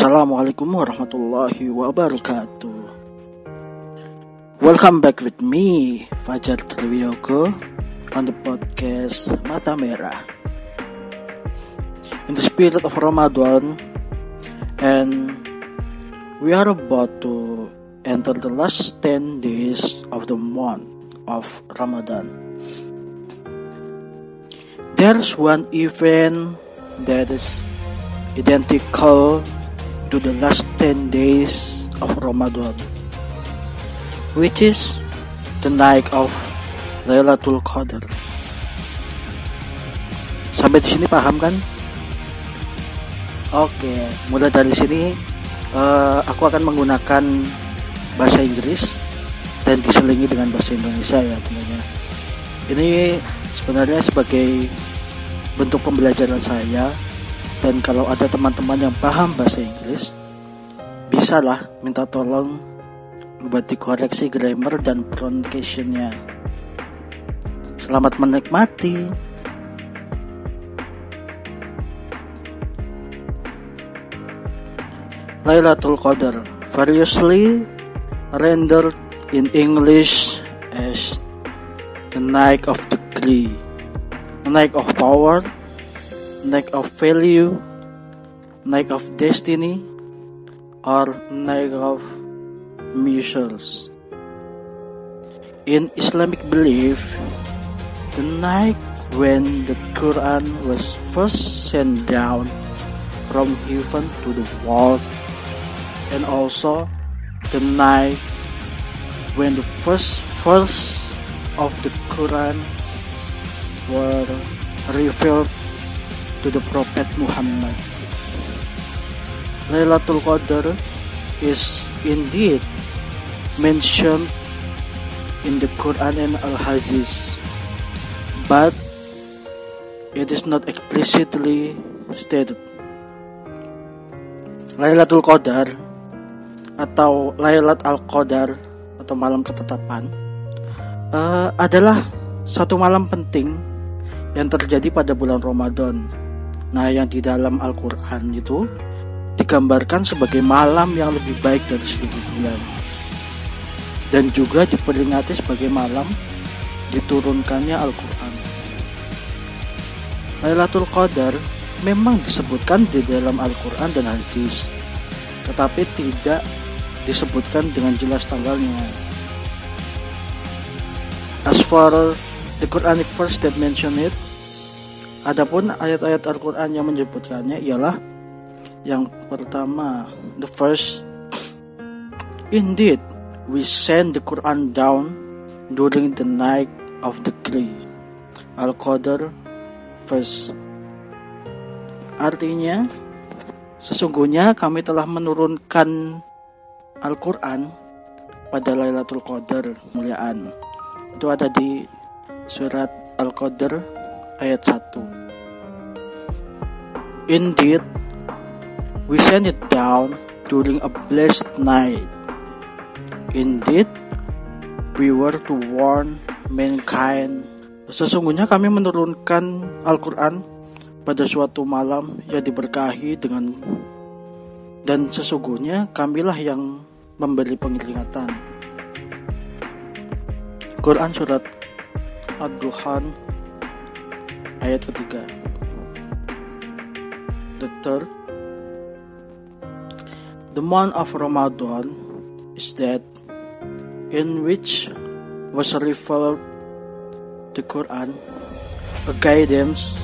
Assalamualaikum warahmatullahi wabarakatuh. Welcome back with me, Fajar Triwiyogo, on the podcast Mata Merah. In the spirit of Ramadan, and we are about to enter the last 10 days of the month of Ramadan. There's one event that is identical to the last 10 days of Ramadan, which is the night of Lailatul Qadar. Sampai di sini paham kan? Oke, mulai dari sini aku akan menggunakan bahasa Inggris dan diselingi dengan bahasa Indonesia ya tentunya. Ini sebenarnya sebagai bentuk pembelajaran saya. Dan kalau ada teman-teman yang paham bahasa Inggris, bisalah minta tolong buat dikoreksi grammar dan pronunciation-nya. Selamat menikmati. Lailatul Qadar, variously rendered in English as the night of degree, the night of power, night of value, night of destiny, or night of miracles. In Islamic belief, the night when the Quran was first sent down from heaven to the world, and also the night when the first verse of the Quran were revealed to the Prophet Muhammad. Lailatul Qadr is indeed mentioned in the Quran and Al-Hadith, but it is not explicitly stated. Lailatul Qadar atau Lailat Al-Qadar atau malam ketetapan adalah satu malam penting yang terjadi pada bulan Ramadan. Nah, yang di dalam Al-Quran itu digambarkan sebagai malam yang lebih baik dari 1000 bulan, dan juga diperingati sebagai malam diturunkannya Al-Quran. Lailatul Qadar memang disebutkan di dalam Al-Quran dan hadis, tetapi tidak disebutkan dengan jelas tanggalnya. As for the Quranic verse that mention it, adapun ayat-ayat Al-Quran yang menyebutkannya ialah yang pertama, the first, indeed we send the Quran down during the night of the decree, Al-Qadr verse. Artinya, sesungguhnya kami telah menurunkan Al-Quran pada Lailatul Qadar, muliaan. Itu ada di surat Al-Qadr ayat 1. Indeed, we send it down during a blessed night. Indeed, we were to warn mankind. Sesungguhnya kami menurunkan Al-Quran pada suatu malam yang diberkahi dengan, dan sesungguhnya kamilah yang memberi penglihatan. Quran surat Ad-Duhan ayat ketiga. The third, the month of Ramadan is that in which was revealed the Quran, a guidance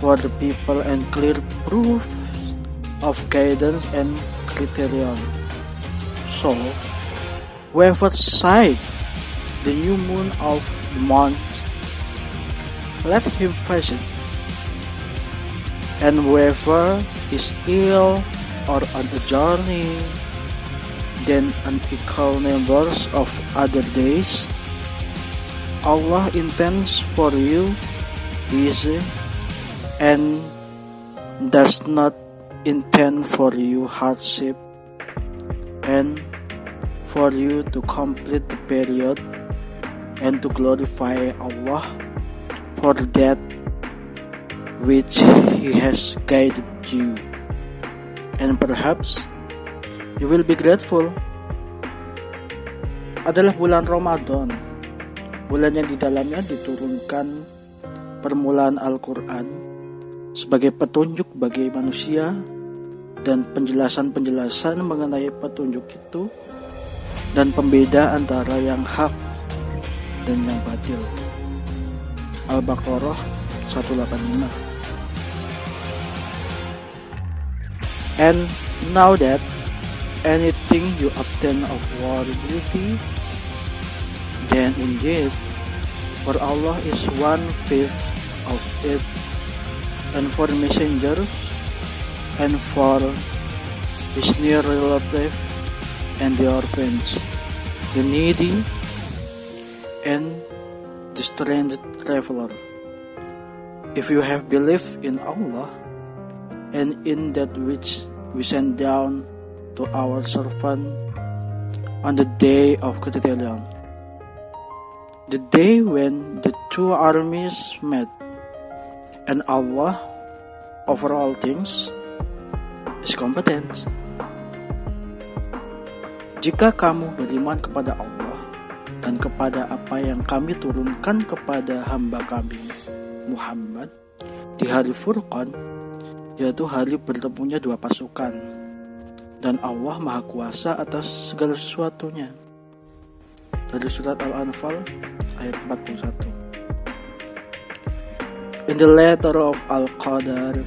for the people and clear proof of guidance and criterion. So, whoever sight the new moon of the month, let him face it, and whoever is ill or on a journey, then unequal numbers of other days, Allah intends for you easy, and does not intend for you hardship, and for you to complete the period, and to glorify Allah for that which He has guided you. and perhaps you will be grateful. Adalah bulan Ramadan, bulan yang di dalamnya diturunkan permulaan Al-Quran sebagai petunjuk bagi manusia dan penjelasan-penjelasan mengenai petunjuk itu dan pembeda antara yang hak dan yang batil. Al-Baqarah 185. And now that anything you obtain of war beauty, then indeed, for Allah is 1/5 of it, and for messengers, and for his near relative, and the orphans, the needy, and the stranded traveler. If you have believed in Allah, and in that which we sent down to our servant on the day of Qadr, the day when the two armies met, and Allah over all things is competent. Jika kamu beriman kepada Allah dan kepada apa yang kami turunkan kepada hamba kami Muhammad di hari Furqan, yaitu hari bertemunya dua pasukan, dan Allah Maha Kuasa atas segala sesuatunya. Dari surat Al-Anfal ayat 41. In the letter of Al-Qadr,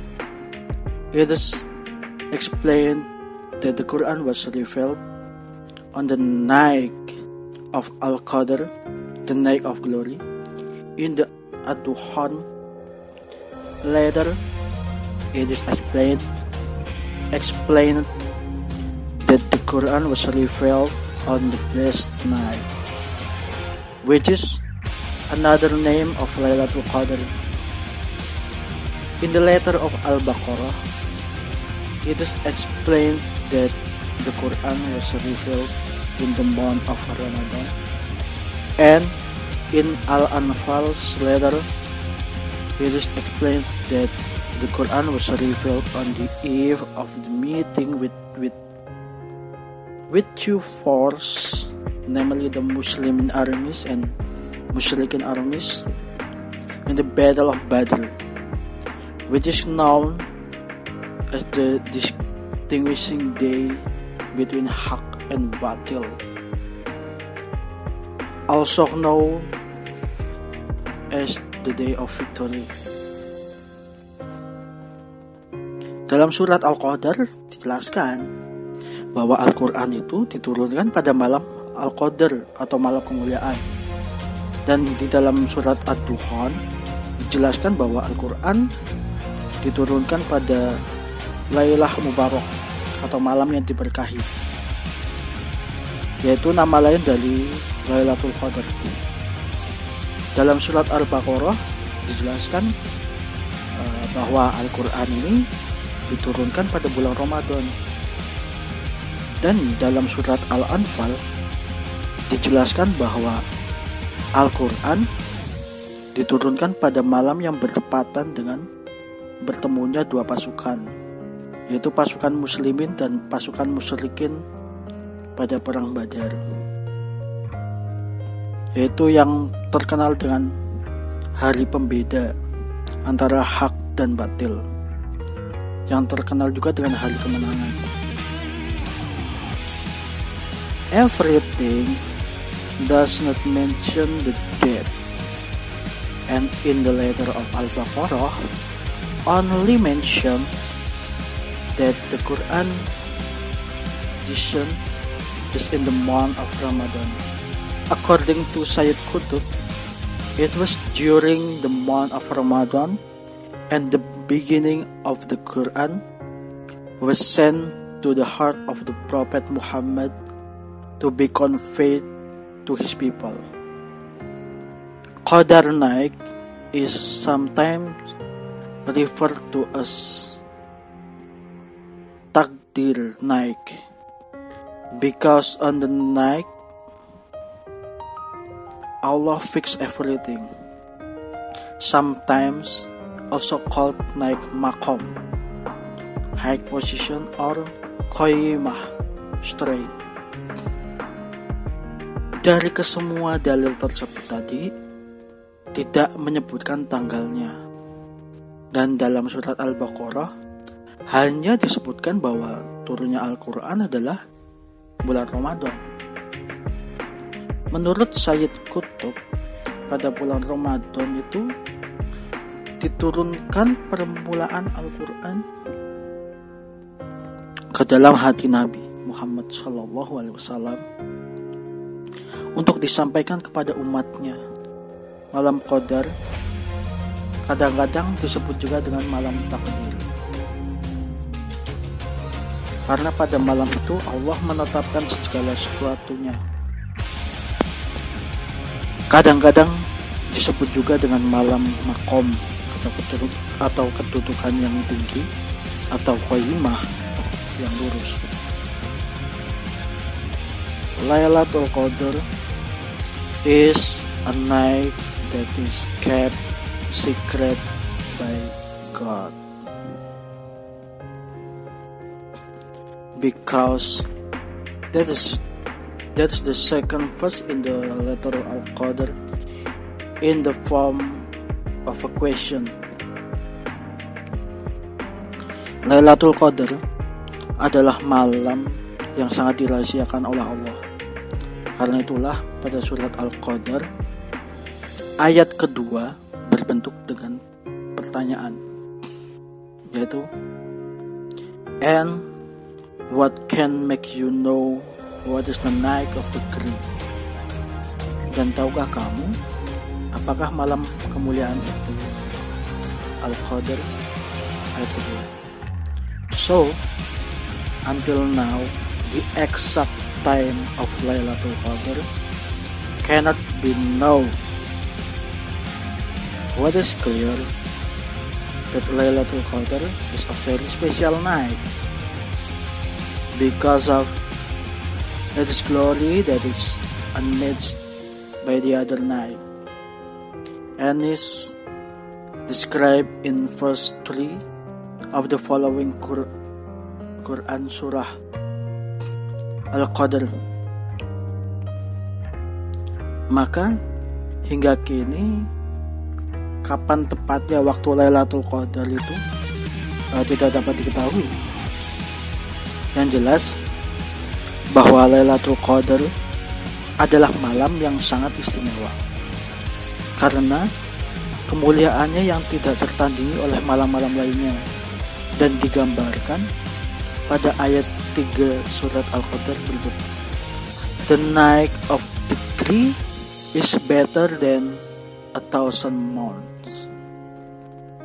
it is explained that the Quran was revealed on the night of Al-Qadr, the night of glory, in the Ad-Duhan. Later, it is explained that the Quran was revealed on the blessed night, which is another name of Lailatul Qadr. In the letter of Al-Baqarah, it is explained that the Quran was revealed in the month of Ramadan, and in Al-Anfal's letter, it is explained that the Quran was revealed on the eve of the meeting with two forces, namely the Muslim armies and Mushrikin armies, in the Battle of Badr, which is known as the distinguishing day between Haq and Batil, also known as the Day of Victory. Dalam surat Al-Qadr dijelaskan bahwa Al-Quran itu diturunkan pada malam Al-Qadr atau malam kemuliaan. Dan di dalam surat Ad-Duhan dijelaskan bahwa Al-Quran diturunkan pada Lailah Mubarak atau malam yang diberkahi, yaitu nama lain dari Lailatul Qadar. Dalam surat Al-Baqarah dijelaskan bahwa Al-Quran ini diturunkan pada bulan Ramadan, dan dalam surat Al-Anfal dijelaskan bahwa Al-Quran diturunkan pada malam yang bertepatan dengan bertemunya dua pasukan, yaitu pasukan muslimin dan pasukan musyrikin pada perang Badar, yaitu yang terkenal dengan hari pembeda antara hak dan batil, yang terkenal juga dengan hari kemenangan. Everything does not mention the death, and in the letter of Al-Baqarah only mention that the Quran edition is in the month of Ramadan. According to Sayyid Qutb, it was during the month of Ramadan and the beginning of the Quran was sent to the heart of the Prophet Muhammad to be conveyed to his people. Qadar night is sometimes referred to as Taqdir night because on the night Allah fixed everything. Sometimes also called night maqam, high position or qaimah straight. Dari kesemua dalil tersebut tadi tidak menyebutkan tanggalnya, dan dalam surat Al-Baqarah hanya disebutkan bahwa turunnya Al-Quran adalah bulan Ramadan. Menurut Sayyid Qutb, pada bulan Ramadan itu diturunkan permulaan Al-Quran ke dalam hati Nabi Muhammad Shallallahu Alaihi Wasallam untuk disampaikan kepada umatnya. Malam Qadar kadang-kadang disebut juga dengan malam takdir, karena pada malam itu Allah menetapkan segala sesuatunya. Kadang-kadang disebut juga dengan malam makom atau kedudukan yang tinggi atau qaimah yang lurus. Lailatul Qadar is a night that is kept secret by God, because that's the second verse in the letter Al-Qadr in the form of a question. Lailatul Qadar adalah malam yang sangat dirahasiakan oleh Allah. Karena itulah pada surat Al-Qadar ayat kedua berbentuk dengan pertanyaan, yaitu and what can make you know what is the night of the great? Dan tahukah kamu apakah malam kemuliaan itu? Al-Qadar ayat kedua. So until now the exact time of Lailatul Qadar cannot be known. What is clear that Lailatul Qadar is a very special night because of its glory that is unmatched by the other night, and is described in verse 3 of the following Quran surah Al-Qadr. Maka hingga kini kapan tepatnya waktu Lailatul Qadar itu tidak dapat diketahui. Yang jelas bahwa Lailatul Qadar adalah malam yang sangat istimewa karena kemuliaannya yang tidak tertandingi oleh malam-malam lainnya, dan digambarkan pada ayat 3 surat Al-Qadar berikut. The night of the decree is better than 1,000 months.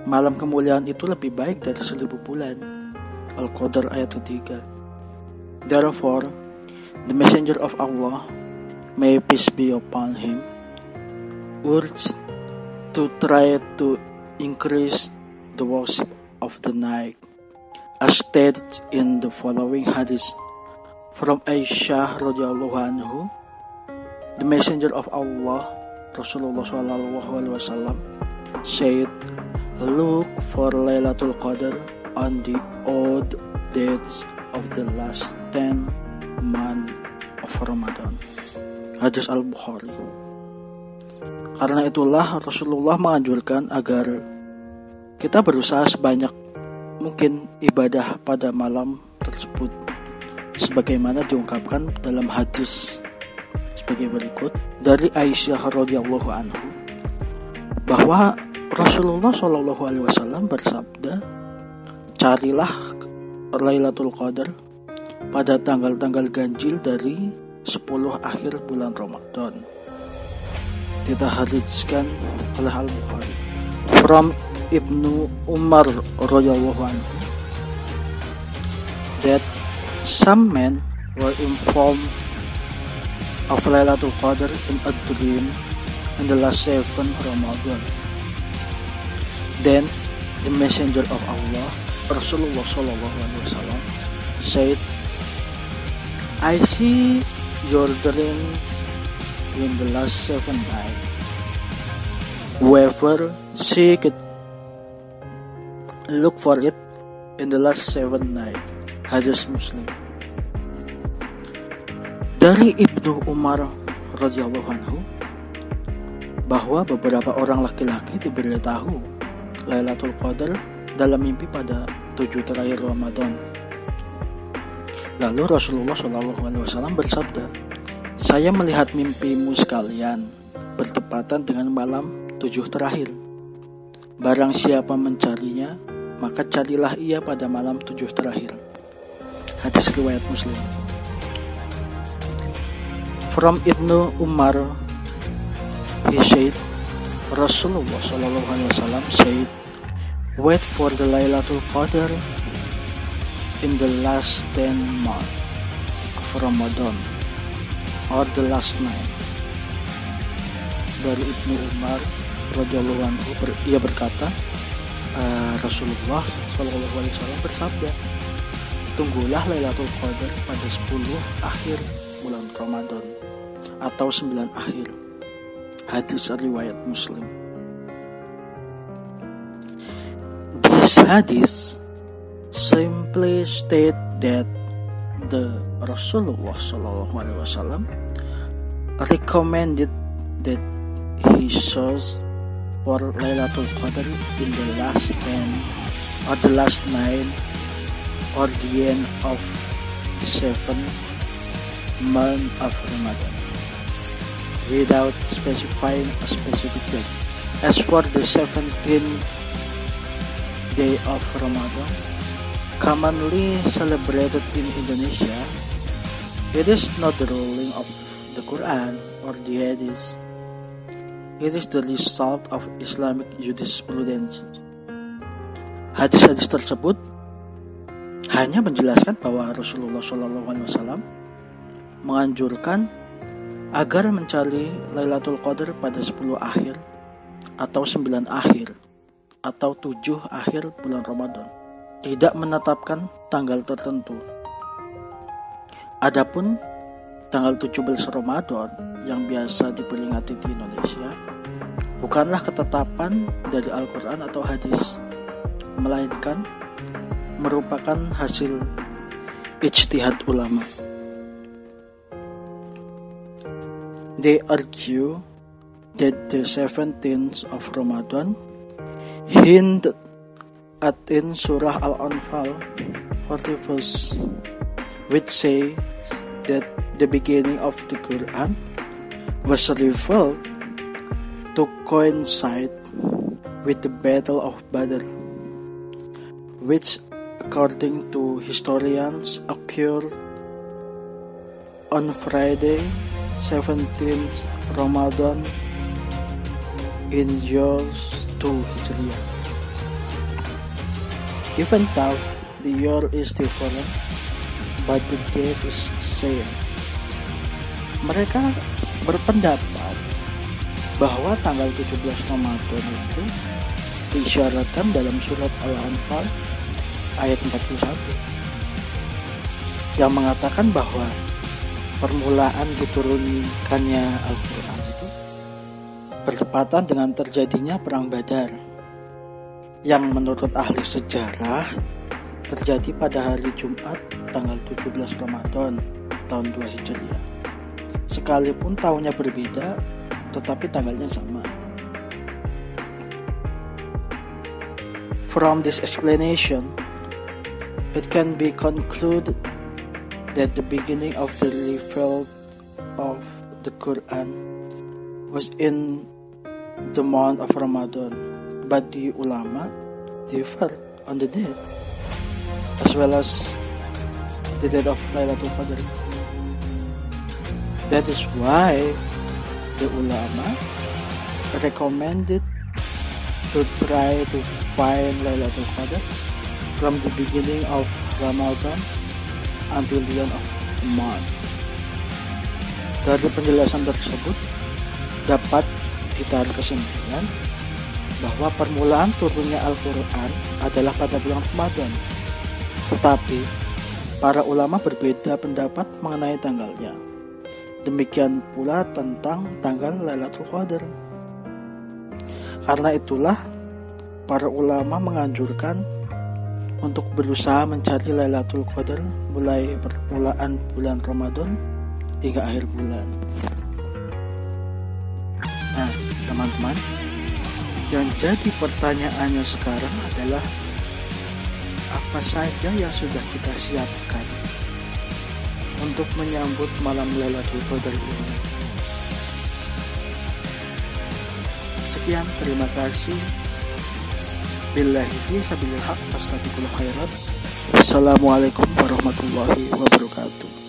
Malam kemuliaan itu lebih baik dari 1,000 bulan. Al-Qadar ayat ketiga. Therefore, the messenger of Allah, may peace be upon him, urged to try to increase the worship of the night, as stated in the following hadith from Aisyah radhiyallahu anhu. The messenger of Allah Rasulullah sallallahu alaihi wasallam said, look for Lailatul Qadar on the odd dates of the last 10 month of Ramadan. Hadis Al-Bukhari. Karena itulah Rasulullah menganjurkan agar kita berusaha sebanyak mungkin ibadah pada malam tersebut, sebagaimana diungkapkan dalam hadis sebagai berikut dari Aisyah radhiyallahu anhu, bahwa Rasulullah shallallahu alaihi wasallam bersabda, carilah Lailatul Qadar pada tanggal-tanggal ganjil dari 10 akhir bulan Ramadan. Ditaharijkan oleh Al-Bukhari from Ibnu Umar radhiyallahu anhu that some men were informed of Lailatul Qadr in a dream in the last 7 Ramadan. Then the messenger of Allah Rasulullah sallallahu alaihi wasallam said, I see your dreams in the last 7 night. Whoever seek it, look for it in the last 7 nights. Hadis Muslim. Dari Ibnu Umar radhiyallahu anhu bahwa beberapa orang laki-laki diberitahu Lailatul Qadar dalam mimpi pada 7 terakhir Ramadan. Lalu Rasulullah SAW bersabda, "Saya melihat mimpimu sekalian bertepatan dengan malam 7 terakhir. Barang siapa mencarinya, maka carilah ia pada malam 7 terakhir." Hadis riwayat Muslim. From Ibnu Umar, he said, Rasulullah SAW said, "Wait for the Lailatul Qadr in the last 10 months of Ramadan, or the last night." Dari Ibnu Umar radhiyallahu anhu, ia berkata, Rasulullah sallallahu alaihi wasallam bersabda, "Tunggulah Lailatul Qadar pada 10 akhir bulan Ramadan atau 9 akhir." Hadis riwayat Muslim. This hadis simply state that the Rasulullah sallallahu alaihi wasallam recommended that he shows for Lailatul Qadar in the last 10 or the last 9 or the end of the 7th month of Ramadan without specifying a specific date. As for the 17th day of Ramadan, commonly celebrated in Indonesia, it is not the ruling of the Quran or the Hadith. It is the result of Islamic jurisprudence. Hadis-hadis tersebut hanya menjelaskan bahwa Rasulullah SAW menganjurkan agar mencari Lailatul Qadar pada 10 akhir atau 9 akhir atau 7 akhir bulan Ramadan, tidak menetapkan tanggal tertentu. Adapun tanggal 17 Ramadan yang biasa diperingati di Indonesia bukanlah ketetapan dari Al-Quran atau hadis, melainkan merupakan hasil ijtihad ulama. They argue that the 17th of Ramadan hinted at in Surah Al-Anfal 40 verse, which say that the beginning of the Quran was revealed to coincide with the Battle of Badr, which according to historians occurred on Friday 17th Ramadan in year 2 Hijriah. Even though the year is different, but the date is the same. Mereka berpendapat bahwa tanggal 17 Ramadan itu diisyaratkan dalam surat Al-Anfal ayat 41 yang mengatakan bahwa permulaan diturunkannya Al-Quran itu bertepatan dengan terjadinya Perang Badar yang menurut ahli sejarah terjadi pada hari Jumat tanggal 17 Ramadan tahun 2 Hijriah. Sekalipun tahunnya berbeda, tetapi tanggalnya sama. From this explanation, it can be concluded that the beginning of the reveal of the Quran was in the month of Ramadan, but the ulama differ on the date, as well as the date of Lailatul Qadr. That is why the ulama recommended to try to find Lailatul Qadr from the beginning of Ramadan until the end of the month. Dari penjelasan tersebut dapat ditarik kesimpulan bahwa permulaan turunnya Al-Quran adalah pada bulan Ramadan, tetapi para ulama berbeda pendapat mengenai tanggalnya. Demikian pula tentang tanggal Lailatul Qadar. Karena itulah para ulama menganjurkan untuk berusaha mencari Lailatul Qadar mulai permulaan bulan Ramadan hingga akhir bulan. Nah, teman-teman, yang jadi pertanyaannya sekarang adalah apa saja yang sudah kita siapkan untuk menyambut malam Lailatul Qadar ini. Sekian, terima kasih. Billahi fisabilillah, astagfirullah khairat. Wassalamualaikum warahmatullahi wabarakatuh.